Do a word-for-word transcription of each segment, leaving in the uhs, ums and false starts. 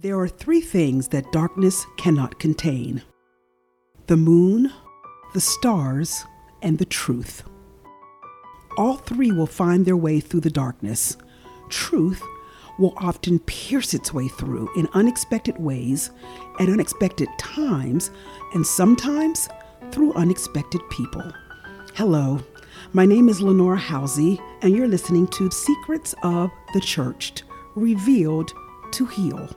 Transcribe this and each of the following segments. There are three things that darkness cannot contain: the moon, the stars, and the truth. All three will find their way through the darkness. Truth will often pierce its way through in unexpected ways, at unexpected times, and sometimes through unexpected people. Hello, my name is Lenora Halsey, and you're listening to Secrets of the Church, Revealed to Heal.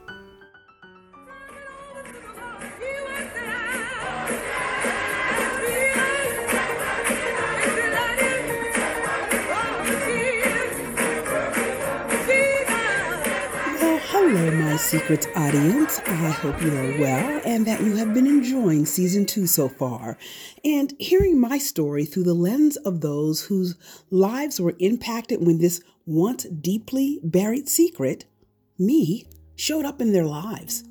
Secrets audience, I hope you are well and that you have been enjoying season two so far and hearing my story through the lens of those whose lives were impacted when this once deeply buried secret, me, showed up in their lives.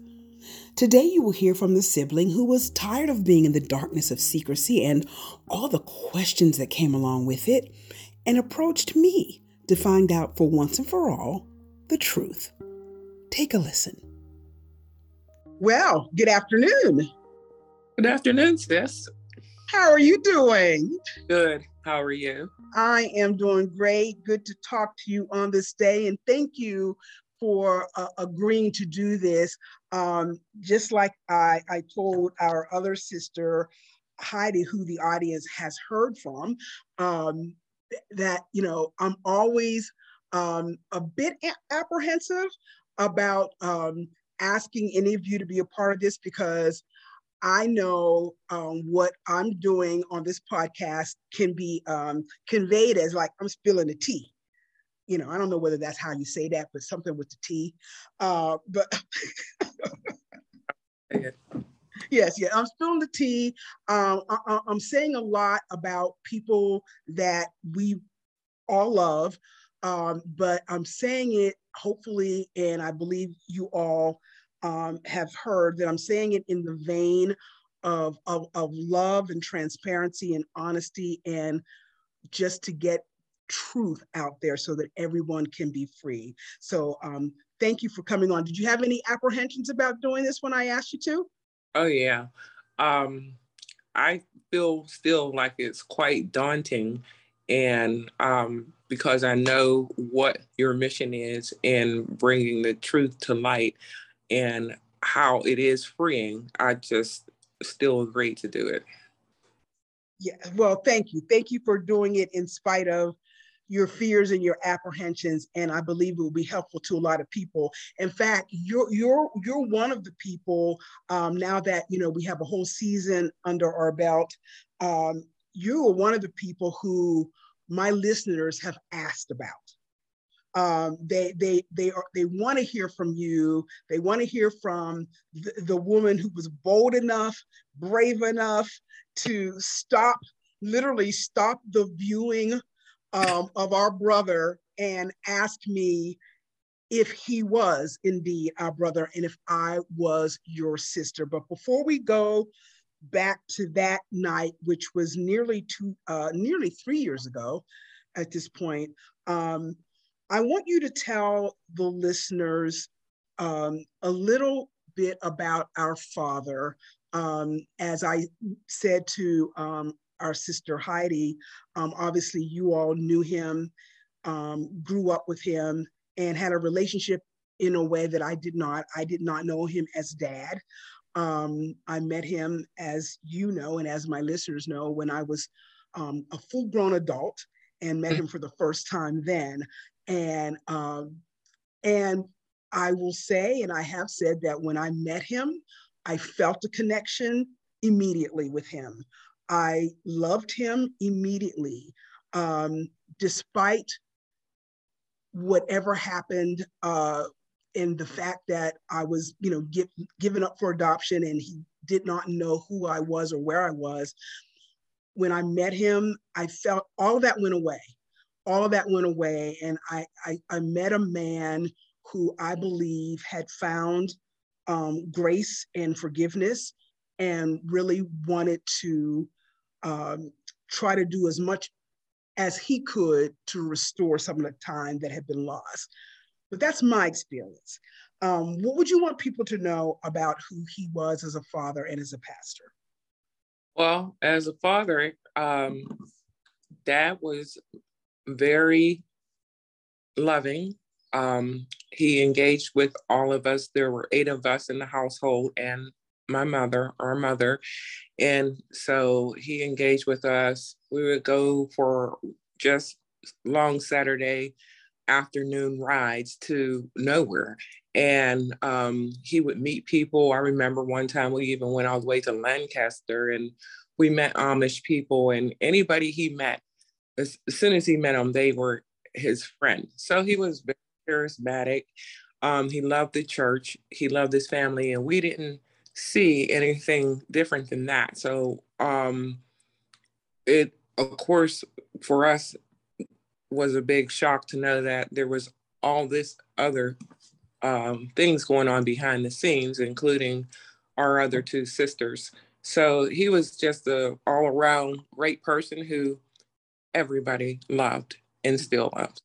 Today you will hear from the sibling who was tired of being in the darkness of secrecy and all the questions that came along with it and approached me to find out for once and for all the truth. Take a listen. Well, good afternoon. Good afternoon, sis. How are you doing? Good. How are you? I am doing great. Good to talk to you on this day. And thank you for uh, agreeing to do this. Um, just like I, I told our other sister, Heidi, who the audience has heard from, um, that, you know, I'm always um, a bit apprehensive about um, asking any of you to be a part of this, because I know um, what I'm doing on this podcast can be um, conveyed as like I'm spilling the tea. You know, I don't know whether that's how you say that, but something with the tea. Uh, but yes, yeah, I'm spilling the tea. Um, I- I'm saying a lot about people that we all love, um, but I'm saying it hopefully, and I believe you all um, have heard that I'm saying it in the vein of, of, of love and transparency and honesty, and just to get truth out there so that everyone can be free. So um, thank you for coming on. Did you have any apprehensions about doing this when I asked you to? Oh, yeah. Um, I feel still like it's quite daunting. And um, because I know what your mission is in bringing the truth to light and how it is freeing, I just still agree to do it. Yeah, well, thank you. Thank you for doing it in spite of your fears and your apprehensions. And I believe it will be helpful to a lot of people. In fact, you're, you're, you're one of the people um, now that, you know, we have a whole season under our belt. Um, you are one of the people who my listeners have asked about. Um, they they they are they want to hear from you. They want to hear from the, the woman who was bold enough, brave enough to stop, literally stop the viewing um, of our brother and ask me if he was indeed our brother and if I was your sister. But before we go back to that night, which was nearly two, uh, nearly three years ago at this point, Um, I want you to tell the listeners um, a little bit about our father. Um, as I said to um, our sister Heidi, um, obviously you all knew him, um, grew up with him, and had a relationship in a way that I did not. I did not know him as dad. Um, I met him, as you know, and as my listeners know, when I was um, a full-grown adult, and met him for the first time then. And um, and I will say, and I have said that when I met him, I felt a connection immediately with him. I loved him immediately, um, despite whatever happened. Uh, And the fact that I was, you know, give, given up for adoption, and he did not know who I was or where I was. When I met him, I felt all that went away. All that went away. And I, I, I met a man who I believe had found um, grace and forgiveness, and really wanted to um, try to do as much as he could to restore some of the time that had been lost. But that's my experience. Um, what would you want people to know about who he was as a father and as a pastor? Well, as a father, um, Dad was very loving. Um, he engaged with all of us. There were eight of us in the household and my mother, our mother. And so he engaged with us. We would go for just long Saturday afternoon rides to nowhere. And um, he would meet people. I remember one time we even went all the way to Lancaster and we met Amish people, and anybody he met, as soon as he met them, they were his friend. So he was very charismatic. Um, he loved the church. He loved his family, and we didn't see anything different than that. So um, it, of course, for us was a big shock to know that there was all this other um, things going on behind the scenes, including our other two sisters. So he was just a all around great person who everybody loved and still loves.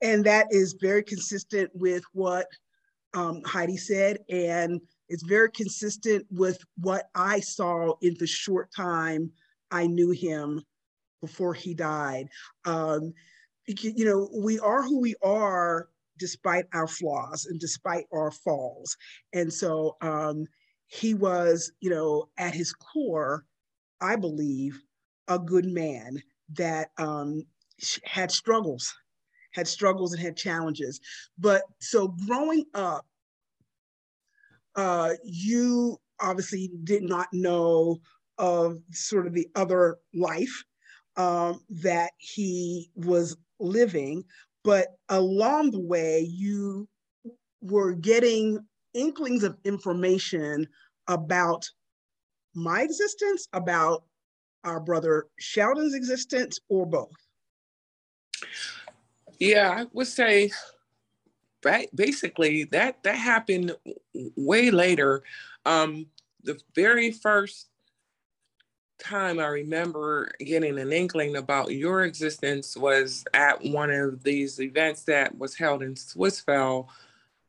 And that is very consistent with what um, Heidi said. And it's very consistent with what I saw in the short time I knew him before he died. Um, you know, we are who we are despite our flaws and despite our falls. And so um, he was, you know, at his core, I believe, a good man that um, had struggles, had struggles and had challenges. But so growing up, uh, you obviously did not know of sort of the other life um, that he was living, but along the way, you were getting inklings of information about my existence, about our brother Sheldon's existence, or both? Yeah, I would say basically that that happened way later. Um, the very first time I remember getting an inkling about your existence was at one of these events that was held in Swissvale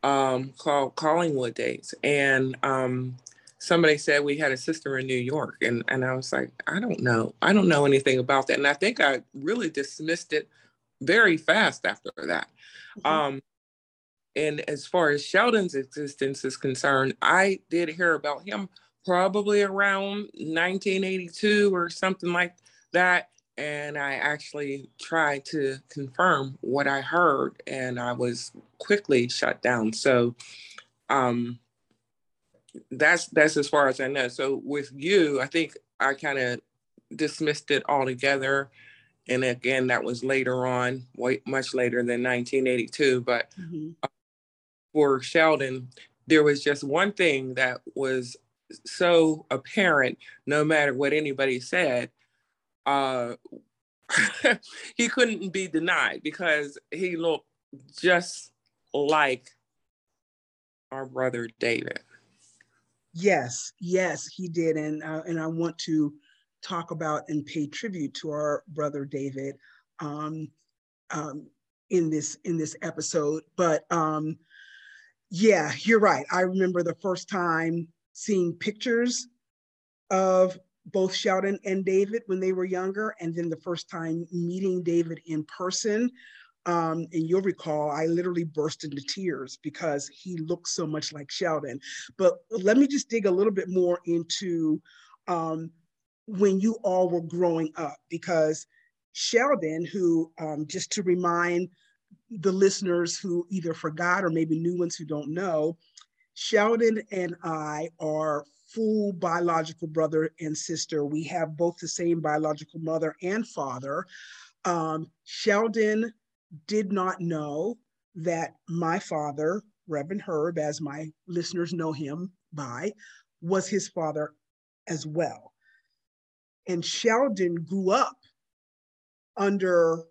um, called Collingwood Days. And um, somebody said we had a sister in New York. And, and I was like, I don't know. I don't know anything about that. And I think I really dismissed it very fast after that. Mm-hmm. Um, and as far as Sheldon's existence is concerned, I did hear about him probably around nineteen eighty-two or something like that. And I actually tried to confirm what I heard, and I was quickly shut down. So, um, That's that's as far as I know. So with you, I think I kind of dismissed it altogether. And again, that was later on, way, much later than nineteen eighty-two. But mm-hmm. for Sheldon, there was just one thing that was so apparent, no matter what anybody said, uh, he couldn't be denied because he looked just like our brother David. Yes, yes, he did. And, uh, and I want to talk about and pay tribute to our brother David um, um, in this in this episode. But um, yeah, you're right. I remember the first time seeing pictures of both Sheldon and David when they were younger, and then the first time meeting David in person. Um, and you'll recall, I literally burst into tears because he looked so much like Sheldon. But let me just dig a little bit more into um, when you all were growing up, because Sheldon, who, um, just to remind the listeners who either forgot or maybe new ones who don't know, Sheldon and I are full biological brother and sister. We have both the same biological mother and father. Um, Sheldon did not know that my father, Reverend Herb, as my listeners know him by, was his father as well. And Sheldon grew up under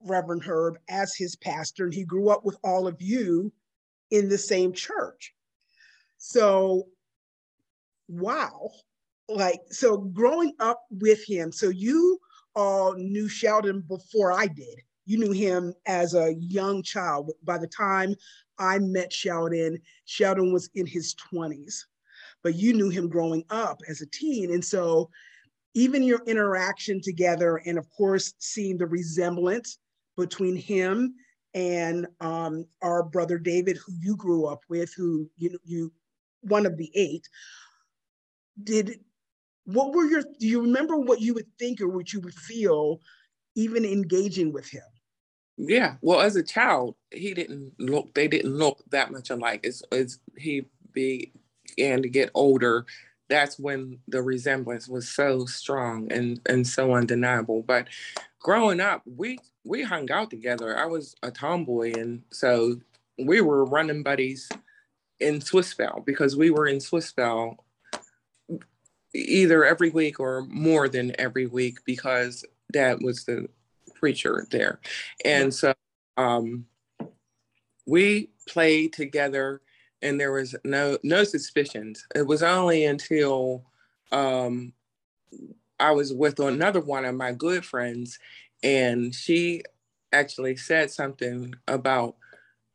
Reverend Herb as his pastor, and he grew up with all of you in the same church. So, wow. Like, so growing up with him, so you all knew Sheldon before I did. you knew him as a young child. By the time I met Sheldon, Sheldon was in his twenties, but you knew him growing up as a teen. And so even your interaction together, and of course, seeing the resemblance between him and um, our brother David, who you grew up with, who you, you one of the eight, did, what were your, do you remember what you would think or what you would feel even engaging with him? Yeah, well, as a child, he didn't look, they didn't look that much alike. As, as he began to get older, that's when the resemblance was so strong and, and so undeniable. But growing up, we, we hung out together. I was a tomboy, and so we were running buddies in Swissvale, because we were in Swissvale either every week or more than every week, because Dad was the preacher there. And so um, we played together, and there was no no suspicions. It was only until um, I was with another one of my good friends, and she actually said something about,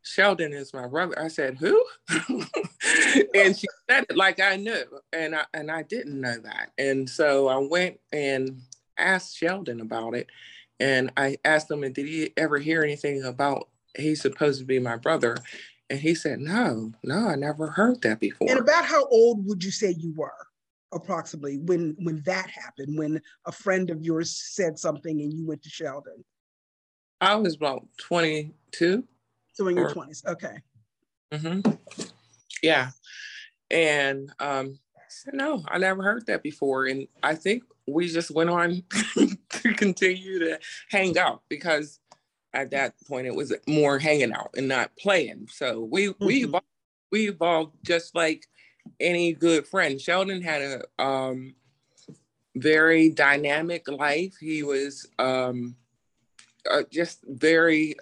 Sheldon is my brother. I said, who? And she said it like I knew, and I, and I didn't know that. And so I went and asked Sheldon about it, and I asked him, did he ever hear anything about he's supposed to be my brother? And he said, no, no, I never heard that before. And about how old would you say you were approximately when, when that happened, when a friend of yours said something and you went to Sheldon? I was about twenty-two. So in your or, twenties, okay. Mm-hmm. Yeah. And um, so no, I never heard that before. And I think we just went on to continue to hang out, because at that point it was more hanging out and not playing. So we, mm-hmm. we, evolved, we evolved just like any good friend. Sheldon had a um, very dynamic life. He was um, uh, just very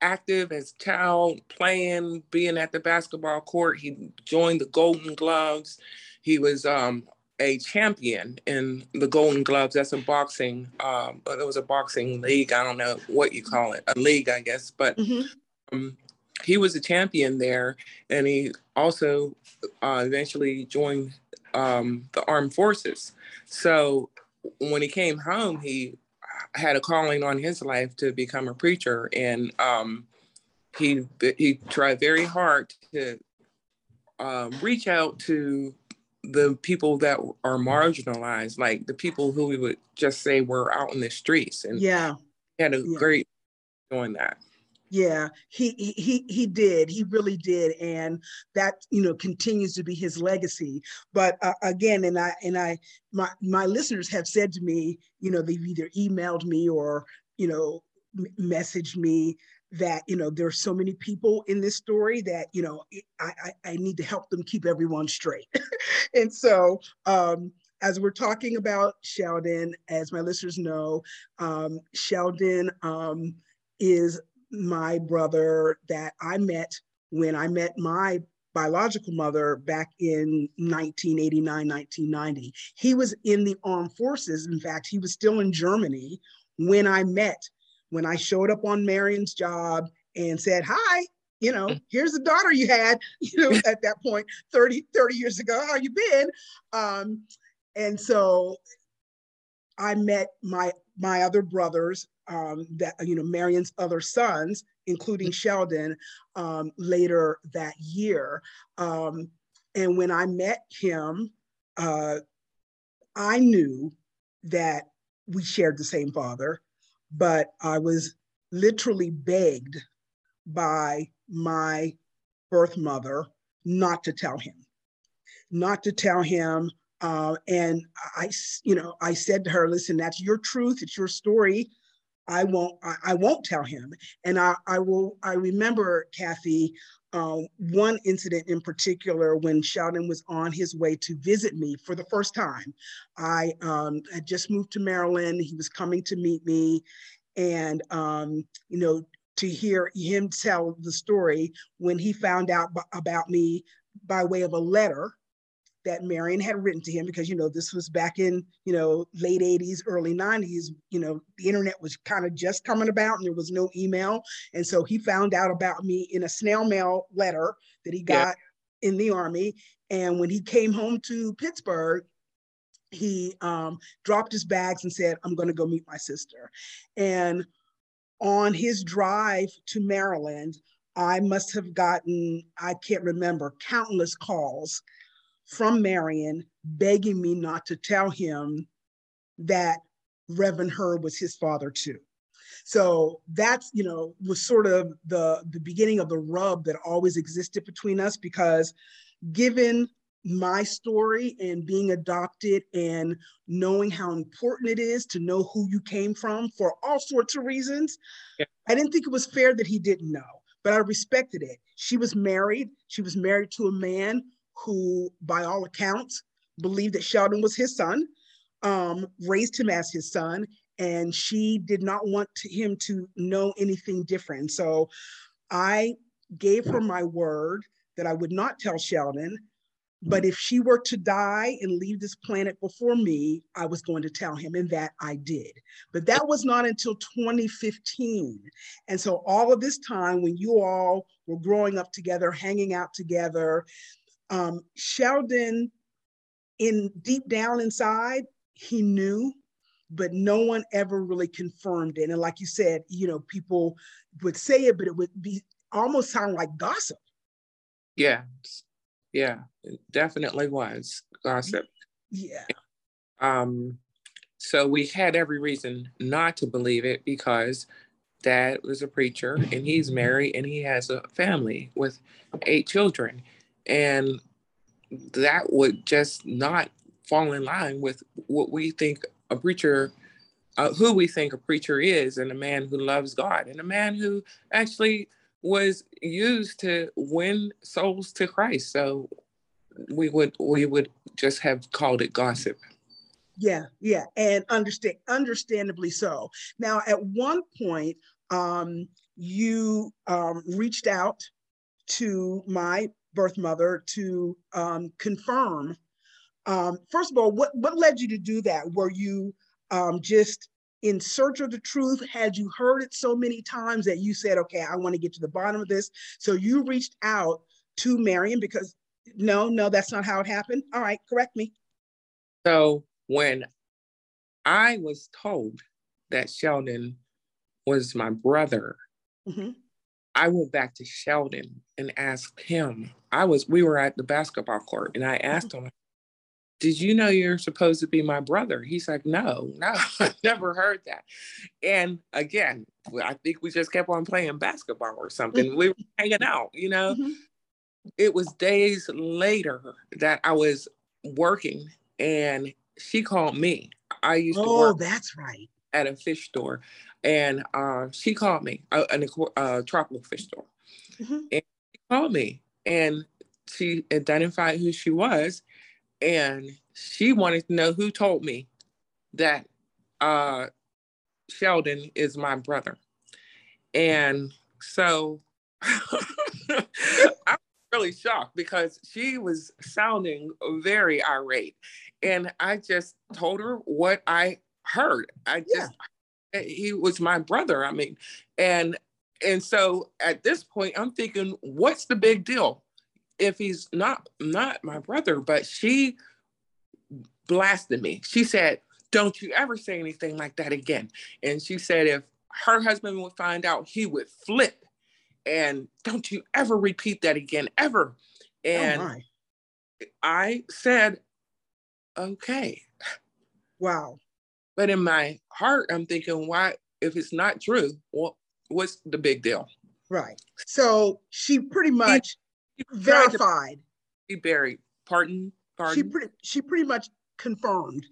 active as a child, playing, being at the basketball court. He joined the Golden Gloves. He was um, a champion in the Golden Gloves. That's a boxing, um, it was a boxing league. I don't know what you call it, a league, I guess. But mm-hmm. um, he was a champion there. And he also uh, eventually joined um, the armed forces. So when he came home, he had a calling on his life to become a preacher, and um, he he tried very hard to um, reach out to the people that are marginalized, like the people who we would just say were out in the streets. And yeah, he had a yeah. great doing that. Yeah, he he he did. He really did, and that, you know, continues to be his legacy. But uh, again, and I and I my my listeners have said to me, you know, they've either emailed me or, you know, messaged me that, you know, there are so many people in this story that, you know, I I, I need to help them keep everyone straight. And so um, as we're talking about Sheldon, as my listeners know, um, Sheldon um, is my brother that I met when I met my biological mother back in nineteen eighty-nine, nineteen ninety. He was in the armed forces. In fact, he was still in Germany when I met, when I showed up on Marion's job and said, hi, you know, here's the daughter you had, you know, at that point, thirty, thirty years ago, how you been? Um, and so I met my, my other brothers, Um, that, you know, Marion's other sons, including Sheldon, um, later that year. Um, and when I met him, uh, I knew that we shared the same father, but I was literally begged by my birth mother not to tell him, not to tell him. Uh, and I, you know, I said to her, listen, that's your truth, it's your story. I won't, I won't tell him. And I, I will, I remember, Kathy, um, one incident in particular when Sheldon was on his way to visit me for the first time. I um, had just moved to Maryland. He was coming to meet me, and, um, you know, to hear him tell the story when he found out b- about me by way of a letter that Marion had written to him, because, you know, this was back in, you know, late eighties, early nineties, you know, the internet was kind of just coming about and there was no email. And so he found out about me in a snail mail letter that he got yeah. in the Army. And when he came home to Pittsburgh, he um, dropped his bags and said, I'm going to go meet my sister. And on his drive to Maryland, I must have gotten, I can't remember, countless calls from Marion begging me not to tell him that Reverend Herb was his father too. So that's, you know, was sort of the, the beginning of the rub that always existed between us, because given my story and being adopted and knowing how important it is to know who you came from for all sorts of reasons, yeah. I didn't think it was fair that he didn't know, but I respected it. She was married. She was married to a man who, by all accounts, believed that Sheldon was his son, um, raised him as his son, and she did not want to, him to know anything different. So I gave her my word that I would not tell Sheldon, but if she were to die and leave this planet before me, I was going to tell him, and that I did. But that was not until twenty fifteen. And so all of this time when you all were growing up together, hanging out together, um, Sheldon, in deep down inside, he knew, but no one ever really confirmed it. And like you said, you know, people would say it, but it would be almost sound like gossip. Yeah. Yeah, it definitely was gossip. Yeah. Um, so we had every reason not to believe it, because Dad was a preacher and he's married and he has a family with eight children. And that would just not fall in line with what we think a preacher, uh, who we think a preacher is, and a man who loves God, and a man who actually was used to win souls to Christ. So we would we would just have called it gossip. Yeah, yeah, and understand, understandably so. Now, at one point, um, you um, reached out to my birth mother to um, confirm. Um, first of all, what what led you to do that? Were you um, just in search of the truth? Had you heard it so many times that you said, okay, I want to get to the bottom of this? So you reached out to Marion because, no, no, that's not how it happened. All right, correct me. So when I was told that Sheldon was my brother, mm-hmm. I went back to Sheldon and asked him. I was, we were at the basketball court, and I asked mm-hmm. him, did you know you're supposed to be my brother? He's like, no, no, I never heard that. And again, I think we just kept on playing basketball or something. We were hanging out, you know. Mm-hmm. It was days later that I was working and she called me. I used oh, to work that's right. at a fish store. And uh, she called me, a, a, a tropical fish store. Mm-hmm. And she called me and she identified who she was. And she wanted to know who told me that uh, Sheldon is my brother. And so I was really shocked because she was sounding very irate. And I just told her what I heard. I just, yeah. he was my brother, I mean. And, and so at this point, I'm thinking, what's the big deal? If he's not not my brother? But she blasted me. She said, don't you ever say anything like that again. And she said, if her husband would find out, he would flip. And don't you ever repeat that again, ever. And oh my. I said, okay. Wow. But in my heart, I'm thinking, why, if it's not true, well, what's the big deal? Right. So she pretty much verified. She buried. Pardon? Pardon? She pretty, she pretty much confirmed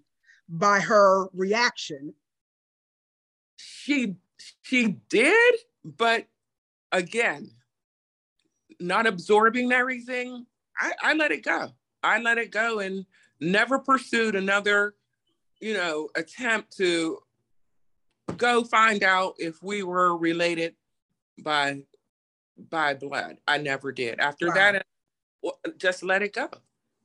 by her reaction. She, she did, but again, not absorbing everything, I, I let it go. I let it go and never pursued another, you know, attempt to go find out if we were related by by blood. I never did. After wow. that, I just let it go.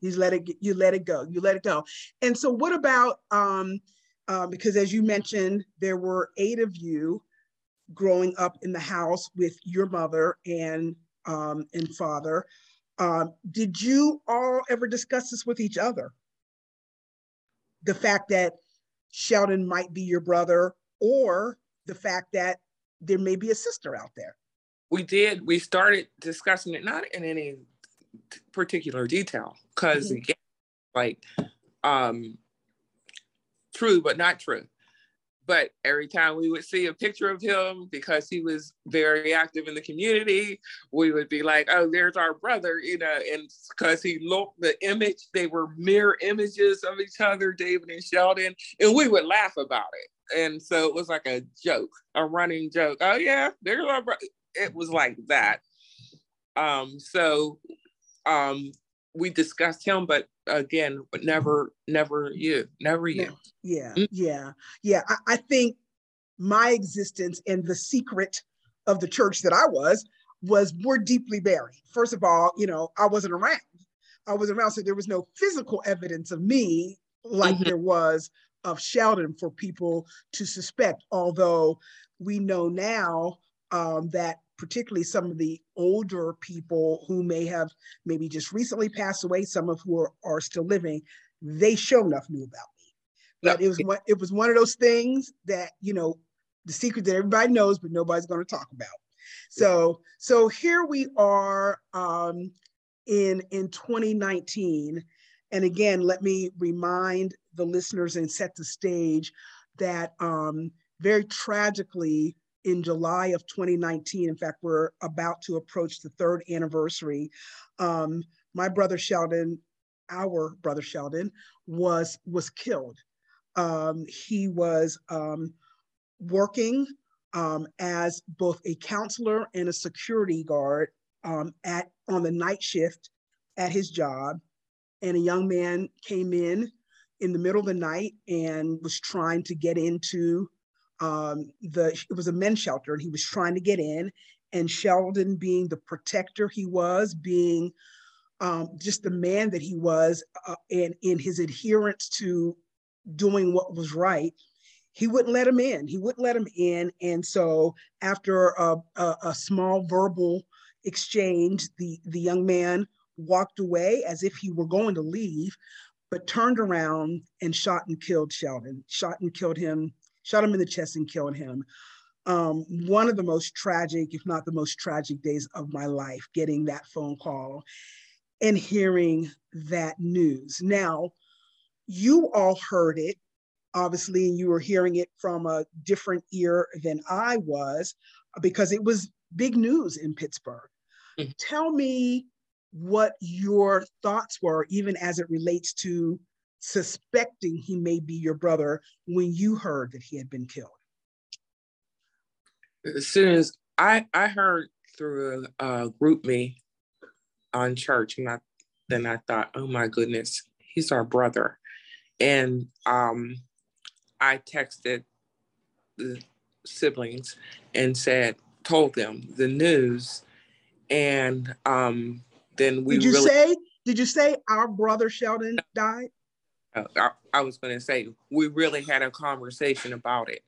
You let it, you let it go, you let it go. And so what about, um, uh, because as you mentioned, there were eight of you growing up in the house with your mother and, um, and father. Um, did you all ever discuss this with each other? The fact that Sheldon might be your brother, or the fact that there may be a sister out there? We did. We started discussing it, not in any particular detail, because mm-hmm. again, like, um, true, but not true. But every time we would see a picture of him, because he was very active in the community, we would be like, oh, there's our brother, you know, and because he looked the image, they were mirror images of each other, David and Sheldon, and we would laugh about it. And so it was like a joke, a running joke. Oh yeah, there's our brother. It was like that. Um, so um, we discussed him, but again, but never, never you, never you. Yeah, yeah, yeah. I, I think my existence in the secret of the church that I was, was more deeply buried. First of all, you know, I wasn't around. I wasn't around, so there was no physical evidence of me like mm-hmm. there was of Sheldon for people to suspect, although we know now um, that particularly some of the older people who may have maybe just recently passed away, some of who are, are still living, they sure enough knew about me. But it was, one, it was one of those things that, you know, the secret that everybody knows, but nobody's going to talk about. So, so here we are um, in, in twenty nineteen. And again, let me remind the listeners and set the stage that um, very tragically, in July of twenty nineteen, in fact, we're about to approach the third anniversary. Um, my brother Sheldon, our brother Sheldon, was was killed. Um, he was um, working um, as both a counselor and a security guard um, at on the night shift at his job, and a young man came in in the middle of the night and was trying to get into. Um, the, it was a men's shelter, and he was trying to get in, and Sheldon, being the protector he was, being um, just the man that he was, uh, and in his adherence to doing what was right, he wouldn't let him in. He wouldn't let him in. And so after a, a, a small verbal exchange, the, the young man walked away as if he were going to leave, but turned around and shot and killed Sheldon, shot and killed him. Shot him in the chest and killed him. Um, one of the most tragic, if not the most tragic days of my life, getting that phone call and hearing that news. Now, you all heard it, obviously, and you were hearing it from a different ear than I was, because it was big news in Pittsburgh. Mm-hmm. Tell me what your thoughts were, even as it relates to suspecting he may be your brother when you heard that he had been killed. As soon as I, I heard through a, a group me on church, and I, then I thought, oh my goodness, he's our brother. And um, I texted the siblings and said, told them the news. And um, then we did you really- say, did you say our brother Sheldon died? I, I was going to say, we really had a conversation about it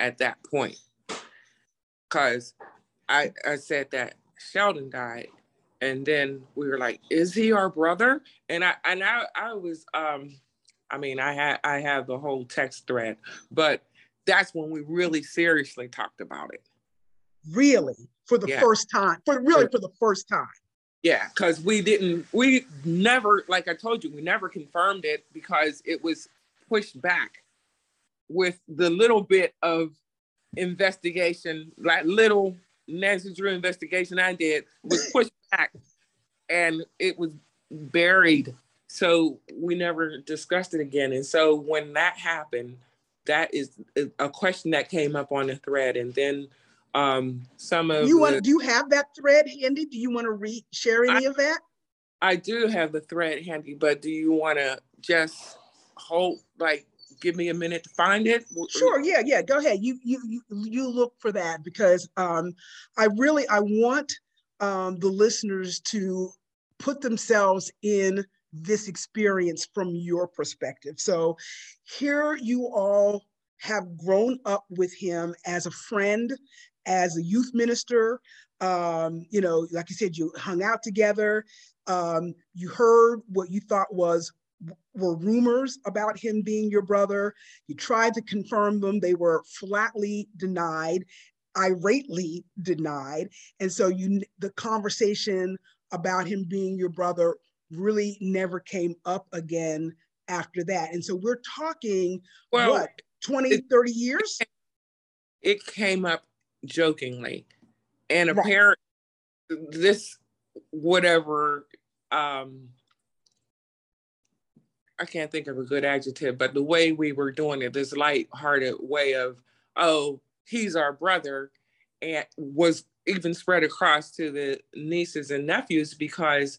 at that point. Because I, I said that Sheldon died. And then we were like, is he our brother? And I and I, I was, um, I mean, I, ha- I have the whole text thread. But that's when we really seriously talked about it. Really? For the yeah. first time? For Really, for, for the first time? Yeah, because we didn't, we never, like I told you, we never confirmed it because it was pushed back with the little bit of investigation, like little necessary investigation I did was pushed back and it was buried. So we never discussed it again. And so when that happened, that is a question that came up on the thread. And then Um, some of you want, the, do you have that thread handy? Do you want to re- share any I, of that? I do have the thread handy, but do you want to just hold, like, give me a minute to find it? Sure, yeah, yeah. Go ahead. You you you, you look for that because um, I really I want um, the listeners to put themselves in this experience from your perspective. So here you all have grown up with him as a friend, as a youth minister. Um, you know, like you said, you hung out together. Um, you heard what you thought was were rumors about him being your brother. You tried to confirm them. They were flatly denied, irately denied. And so you, the conversation about him being your brother really never came up again after that. And so we're talking, well, what, twenty, thirty years? It came up jokingly. And apparently right. this, whatever, um, I can't think of a good adjective, but the way we were doing it, this lighthearted way of, oh, he's our brother, and was even spread across to the nieces and nephews because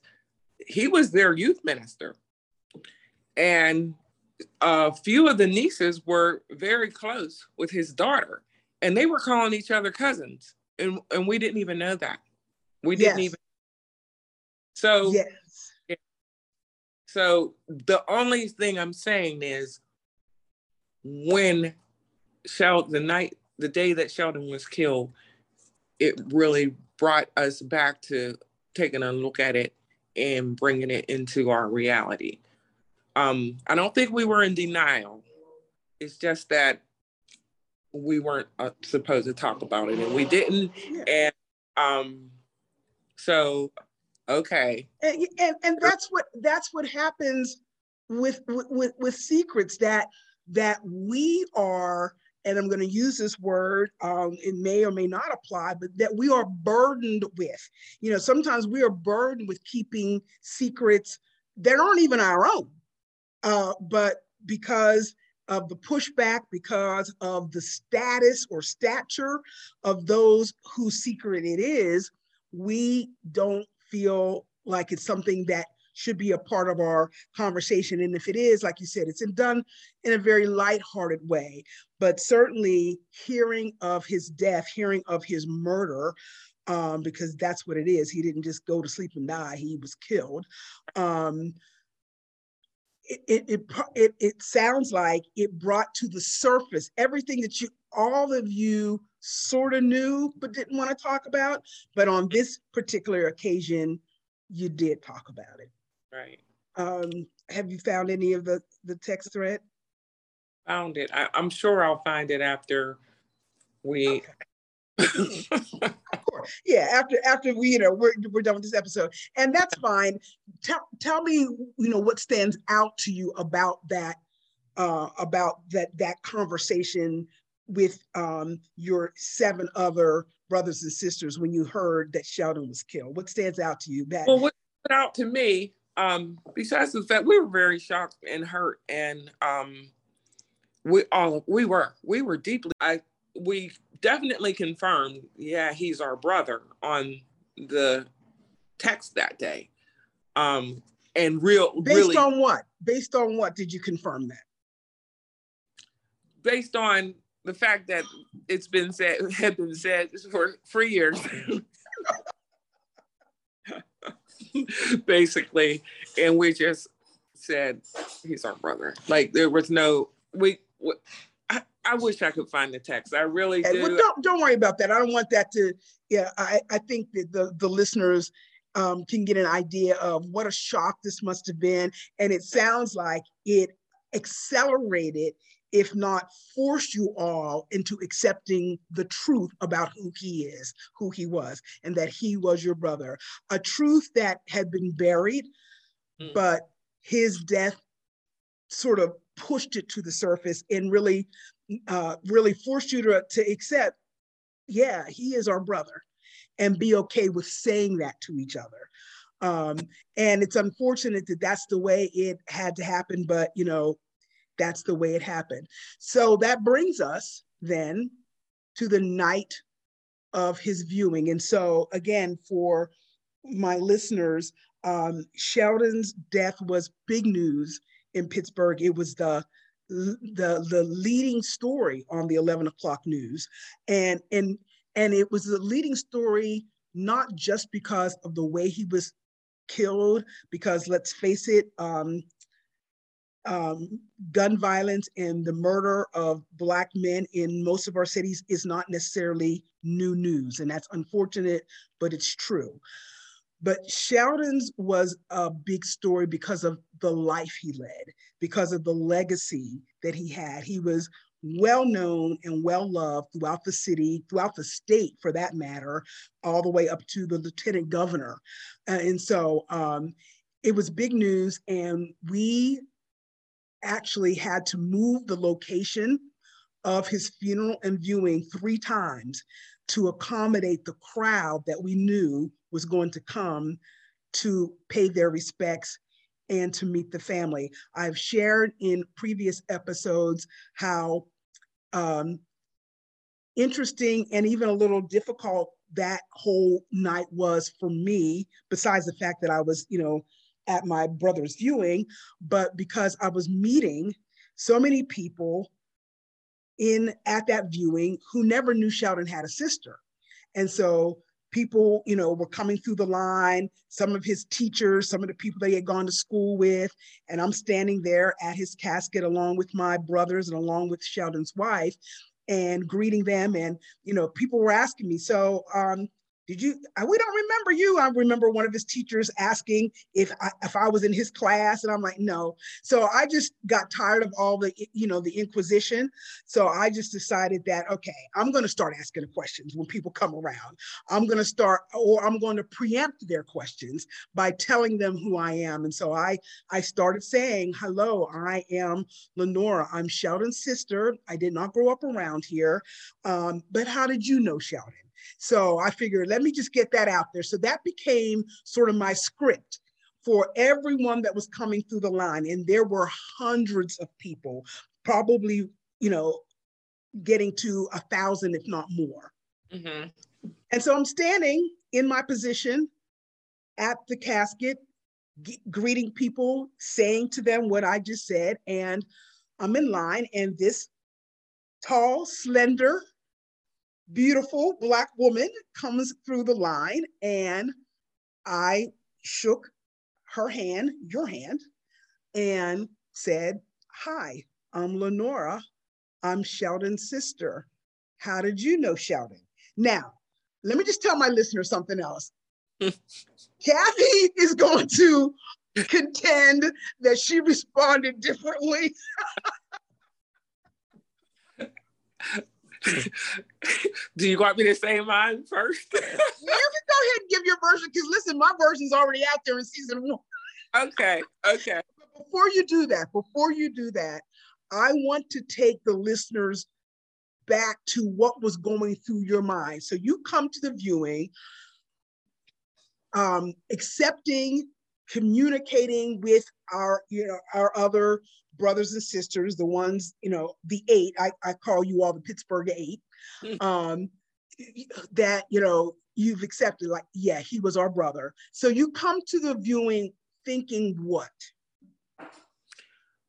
he was their youth minister. And a few of the nieces were very close with his daughter, and they were calling each other cousins. And, and we didn't even know that. We didn't yes. even. So. Yes. So the only thing I'm saying is when Sheldon, the night, the day that Sheldon was killed, it really brought us back to taking a look at it and bringing it into our reality. Um, I don't think we were in denial. It's just that we weren't uh, supposed to talk about it, and we didn't. And um, so... Okay. And, and and that's what that's what happens with with with secrets that that we are, and I'm going to use this word, um, it may or may not apply, but that we are burdened with. You know, sometimes we are burdened with keeping secrets that aren't even our own, uh, but because of the pushback, because of the status or stature of those whose secret it is, we don't feel like it's something that should be a part of our conversation. And if it is, like you said, it's done in a very lighthearted way. But certainly hearing of his death, hearing of his murder, um, because that's what it is. He didn't just go to sleep and die, he was killed. Um, it, it, it, it, it sounds like it brought to the surface everything that you, all of you sort of knew but didn't want to talk about, but on this particular occasion you did talk about it. Right. Um, have you found any of the the text thread? Found it. I, I'm sure I'll find it after we okay. Of course. Yeah, after after we, you know, we're we're done with this episode. And that's fine. Tell tell me, you know, what stands out to you about that uh about that that conversation with um, your seven other brothers and sisters when you heard that Sheldon was killed? What stands out to you? That well, what stood out to me, um, besides the fact we were very shocked and hurt, and um, we all, we were, we were deeply, I, we definitely confirmed, yeah, he's our brother on the text that day. Um, and real- Based really, on what? Based on what did you confirm that? Based on the fact that it's been said, had been said for three years, basically, and we just said he's our brother. Like there was no we. we I, I wish I could find the text. I really do. Well, don't don't worry about that. I don't want that to. Yeah, I I think that the the listeners um, can get an idea of what a shock this must have been, and it sounds like it accelerated, if not force you all into accepting the truth about who he is, who he was, and that he was your brother. A truth that had been buried, mm. but his death sort of pushed it to the surface and really, uh, really forced you to, to accept, yeah, he is our brother, and be okay with saying that to each other. Um, and it's unfortunate that that's the way it had to happen, but you know, that's the way it happened. So that brings us then to the night of his viewing. And so again, for my listeners, um, Sheldon's death was big news in Pittsburgh. It was the, the, the leading story on the eleven o'clock news. And, and, and it was the leading story, not just because of the way he was killed, because let's face it, um, um, gun violence and the murder of Black men in most of our cities is not necessarily new news. And that's unfortunate, but it's true. But Sheldon's was a big story because of the life he led, because of the legacy that he had. He was well known and well loved throughout the city, throughout the state for that matter, all the way up to the lieutenant governor. Uh, and so um, it was big news, and we actually had to move the location of his funeral and viewing three times to accommodate the crowd that we knew was going to come to pay their respects and to meet the family. I've shared in previous episodes how um, interesting and even a little difficult that whole night was for me, besides the fact that I was, you know, at my brother's viewing, but because I was meeting so many people in at that viewing who never knew Sheldon had a sister. And so people, you know, were coming through the line, some of his teachers, some of the people that he had gone to school with, and I'm standing there at his casket along with my brothers and along with Sheldon's wife and greeting them. And, you know, people were asking me, so um, did you, we don't remember you. I remember one of his teachers asking if I, if I was in his class, and I'm like, no. So I just got tired of all the, you know, the inquisition. So I just decided that, okay, I'm going to start asking the questions when people come around. I'm going to start, or I'm going to preempt their questions by telling them who I am. And so I, I started saying, hello, I am Lenora. I'm Sheldon's sister. I did not grow up around here. Um, but how did you know Sheldon? So I figured, let me just get that out there. So that became sort of my script for everyone that was coming through the line. And there were hundreds of people, probably, you know, getting to a thousand, if not more. Mm-hmm. And so I'm standing in my position at the casket, g- greeting people, saying to them what I just said. And I'm in line, and this tall, slender, beautiful Black woman comes through the line, and I shook her hand, your hand, and said, hi, I'm Lenora. I'm Sheldon's sister. How did you know Sheldon? Now, let me just tell my listeners something else. Kathy is going to contend that she responded differently. Do you want me to say mine first? You can go ahead and give your version, because listen, my version's already out there in season one. Okay, okay. But before you do that, before you do that, I want to take the listeners back to what was going through your mind. So you come to the viewing, um, accepting, communicating with our, you know, our other brothers and sisters, the ones, you know, the eight, I, I call you all the Pittsburgh Eight, um, that, you know, you've accepted, like, yeah, he was our brother. So you come to the viewing thinking what?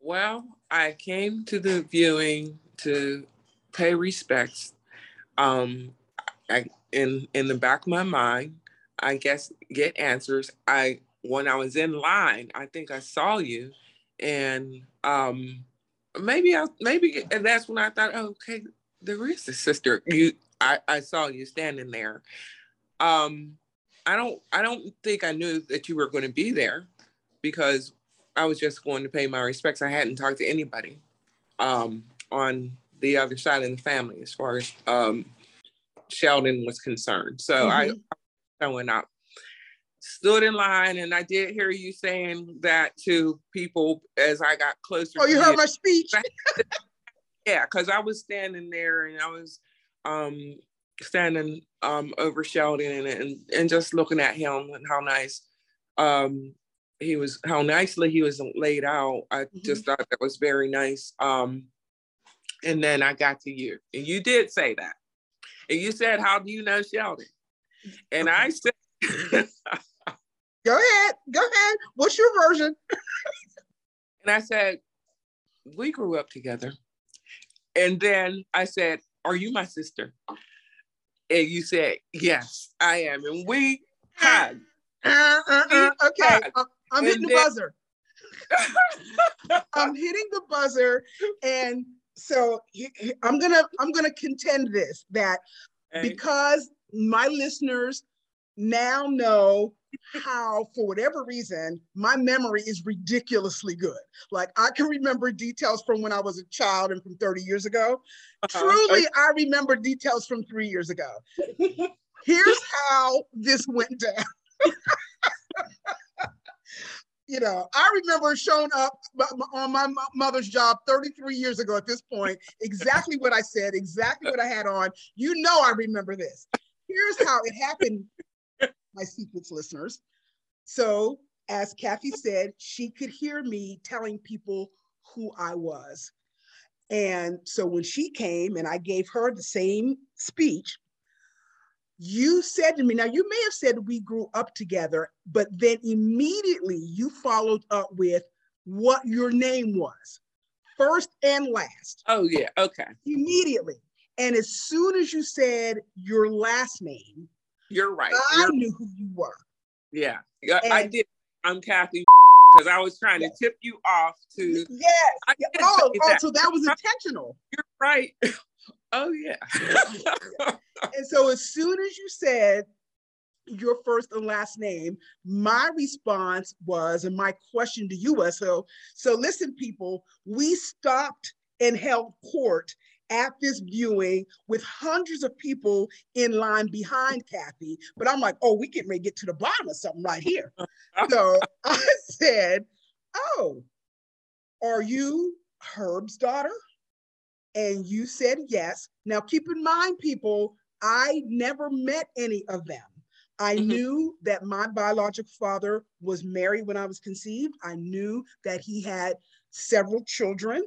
Well, I came to the viewing to pay respects. Um, I, in, in the back of my mind, I guess, get answers. I, when I was in line, I think I saw you. And um, maybe I, maybe and that's when I thought, oh, okay, there is a sister. You, I, I saw you standing there. Um, I don't, I don't think I knew that you were going to be there, because I was just going to pay my respects. I hadn't talked to anybody um, on the other side of the family as far as um, Sheldon was concerned. So mm-hmm. I, I was showing up. Stood in line, and I did hear you saying that to people as I got closer. Oh, you heard my speech. Yeah, because I was standing there, and I was um, standing um, over Sheldon, and, and and just looking at him and how nice um, he was, how nicely he was laid out. I mm-hmm. just thought that was very nice. Um, and then I got to you, and you did say that, and you said, "How do you know Sheldon?" And I said. Go ahead, go ahead. What's your version? And I said, we grew up together. And then I said, are you my sister? And you said, yes, I am. And we hugged. uh, uh, uh, okay, I'm, I'm hitting the buzzer. I'm hitting the buzzer, and so I'm gonna I'm gonna contend this that because my listeners now know how, for whatever reason, my memory is ridiculously good. Like I can remember details from when I was a child and from thirty years ago. Uh-huh. Truly, I remember details from three years ago. Here's how this went down. You know, I remember showing up on my mother's job thirty-three years ago at this point, exactly what I said, exactly what I had on. You know, I remember this. Here's how it happened, my Secrets listeners. So as Kathy said, she could hear me telling people who I was. And so when she came and I gave her the same speech, you said to me, now you may have said we grew up together, but then immediately you followed up with what your name was, first and last. Oh yeah, okay. Immediately. And as soon as you said your last name, you're right. I you're knew who you were. Yeah, and I did. I'm Kathy, because I was trying yes. to tip you off to. Yes. I oh, oh that. So that was intentional. You're right. Oh, yeah. And so as soon as you said your first and last name, my response was, and my question to you was, so, so listen, people, we stopped and held court at this viewing with hundreds of people in line behind Kathy. But I'm like, oh, we can maybe get to the bottom of something right here. So I said, oh, are you Herb's daughter? And you said yes. Now keep in mind, people, I never met any of them. I mm-hmm. knew that my biological father was married when I was conceived. I knew that he had several children,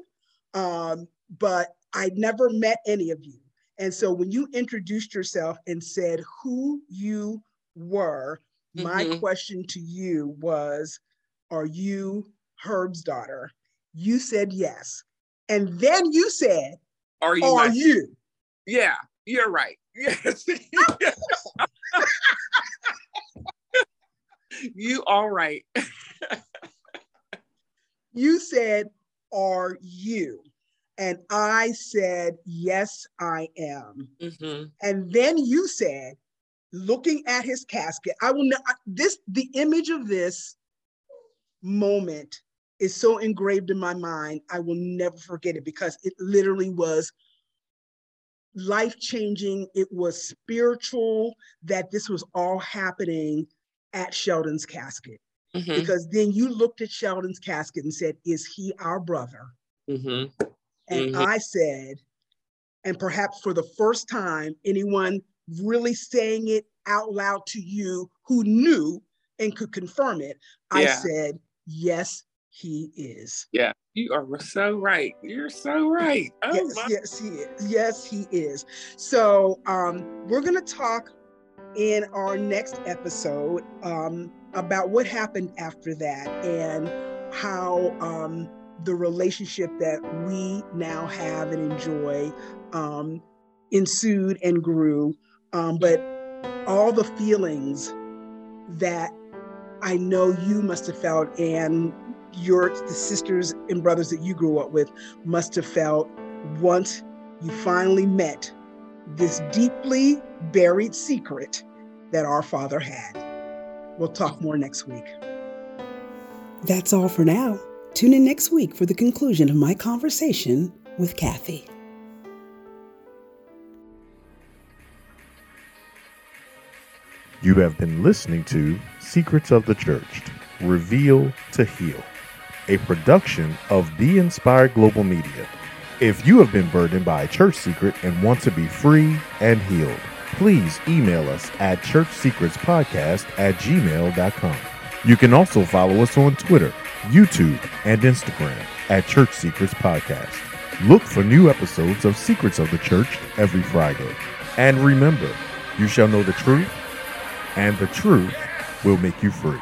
um, but I never met any of you. And so when you introduced yourself and said who you were, mm-hmm. my question to you was, are you Herb's daughter? You said yes. And then you said, are you? Are you? Yeah, you're right. Yes. You all right. You said, are you? And I said, yes, I am. Mm-hmm. And then you said, looking at his casket, I will not, this, the image of this moment is so engraved in my mind, I will never forget it because it literally was life-changing. It was spiritual that this was all happening at Sheldon's casket. Mm-hmm. Because then you looked at Sheldon's casket and said, is he our brother? Mm-hmm. And mm-hmm. I said, and perhaps for the first time, anyone really saying it out loud to you who knew and could confirm it, yeah. I said, yes, he is. Yeah, you are so right. You're so right. Oh, yes, my. yes, he is. Yes, he is. So um, we're going to talk in our next episode um, about what happened after that and how um, the relationship that we now have and enjoy um, ensued and grew. Um, but all the feelings that I know you must have felt and your the sisters and brothers that you grew up with must have felt once you finally met this deeply buried secret that our father had. We'll talk more next week. That's all for now. Tune in next week for the conclusion of my conversation with Kathy. You have been listening to Secrets of the Church, Reveal to Heal, a production of Be Inspired Global Media. If you have been burdened by a church secret and want to be free and healed, please email us at church secrets podcast at gmail dot com. You can also follow us on Twitter, YouTube, and Instagram at Church Secrets Podcast. Look for new episodes of Secrets of the Church every Friday. And remember, you shall know the truth, and the truth will make you free.